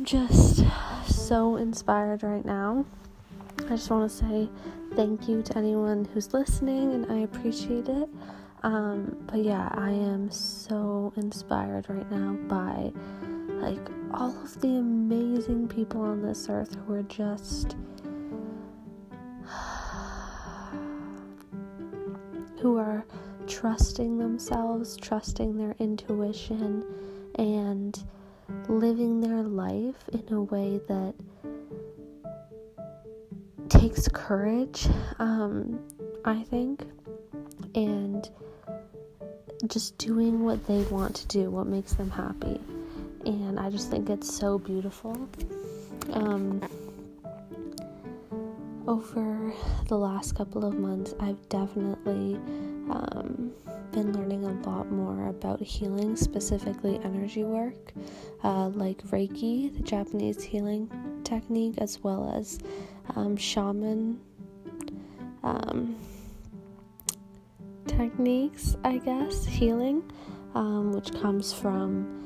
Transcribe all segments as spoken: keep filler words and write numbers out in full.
I'm just so inspired right now. I just want to say thank you to anyone who's listening, and I appreciate it. Um, but yeah, I am so inspired right now by like all of the amazing people on this earth who are just who are trusting themselves, trusting their intuition, and living their life in a way that takes courage, um, I think, and just doing what they want to do, what makes them happy. And I just think it's so beautiful. Um, over the last couple of months, I've definitely um, been learning a lot more about healing, specifically energy work, uh, like Reiki, the Japanese healing technique, as well as um, shaman um, techniques, I guess, healing, um, which comes from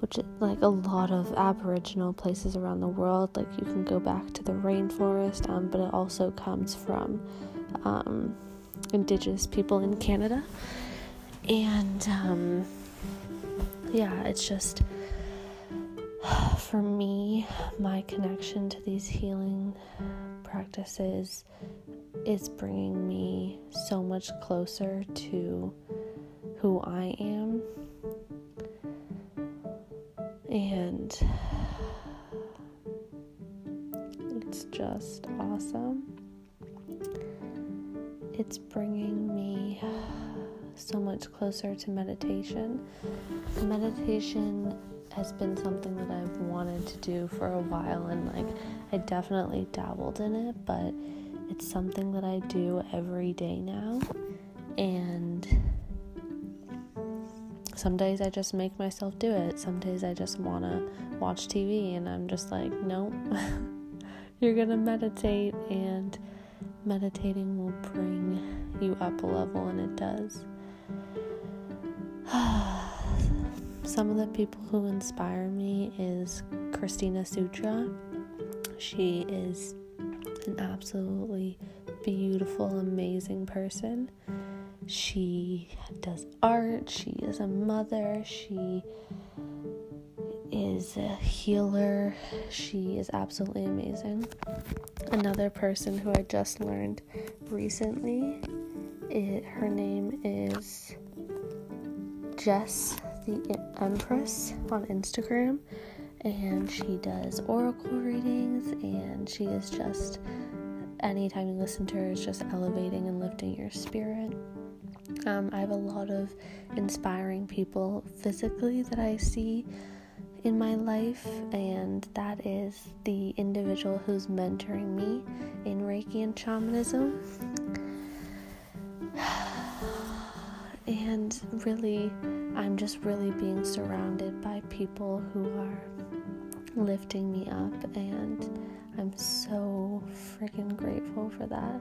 which like a lot of Aboriginal places around the world. Like you can go back to the rainforest, um, but it also comes from um, Indigenous people in Canada. And um, yeah, it's just, for me, my connection to these healing practices is bringing me so much closer to who I am. And it's just awesome. It's bringing me so much closer to meditation. Meditation has been something that I've wanted to do for a while, and like I definitely dabbled in it, but it's something that I do every day now. And some days I just make myself do it. Some days I just want to watch T V and I'm just like, nope, you're going to meditate, and meditating will bring you up a level, and it does. Some of the people who inspire me is Christina Sutra. She is an absolutely beautiful, amazing person. She does art, she is a mother, she is a healer, she is absolutely amazing. Another person who I just learned recently, it, her name is Jess the Empress on Instagram, and she does oracle readings, and she is just, anytime you listen to her, it's just elevating and lifting your spirit. Um, I have a lot of inspiring people physically that I see in my life, and that is the individual who's mentoring me in Reiki and shamanism. And really, I'm just really being surrounded by people who are lifting me up, and I'm so freaking grateful for that.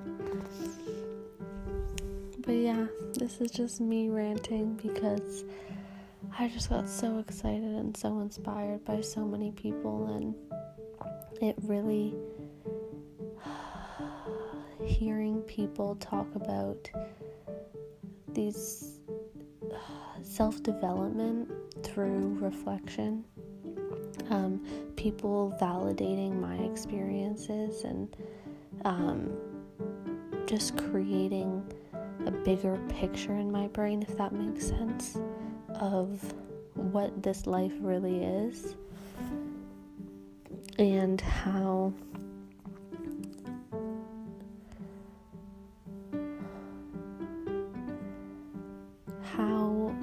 But yeah, this is just me ranting because I just got so excited and so inspired by so many people, and it really, hearing people talk about these self-development through reflection, um, people validating my experiences, and um, just creating a bigger picture in my brain, if that makes sense, of what this life really is and how how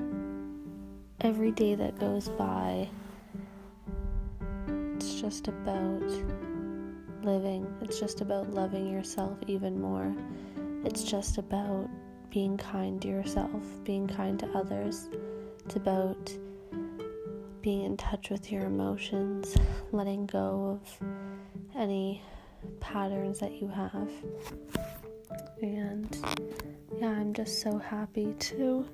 every day that goes by, it's just about living, it's just about loving yourself even more, it's just about being kind to yourself, being kind to others. It's about being in touch with your emotions, letting go of any patterns that you have. And yeah, I'm just so happy to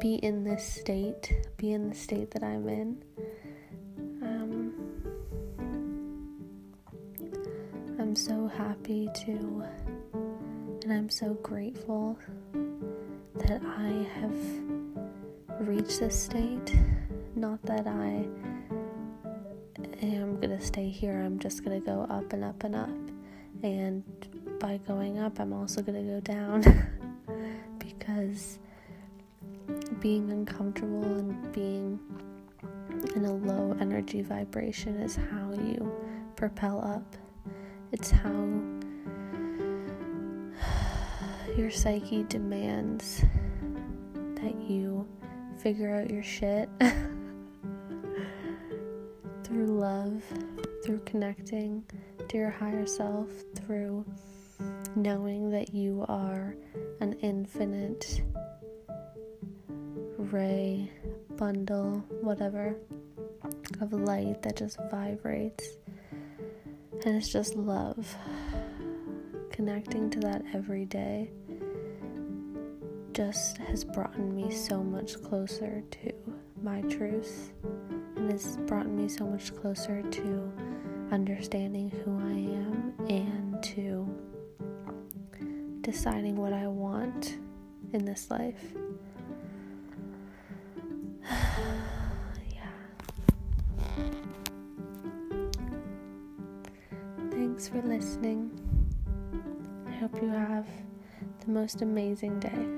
be in this state, be in the state that I'm in. Um, happy to, and I'm so grateful that I have reached this state. Not that I am going to stay here, I'm just going to go up and up and up. And by going up, I'm also going to go down because being uncomfortable and being in a low energy vibration is how you propel up. It's how your psyche demands that you figure out your shit through love, through connecting to your higher self, through knowing that you are an infinite ray, bundle, whatever, of light that just vibrates. And it's just love. Connecting to that every day just has brought me so much closer to my truth, and has brought me so much closer to understanding who I am and to deciding what I want in this life. Yeah. Thanks for listening. I hope you have the most amazing day.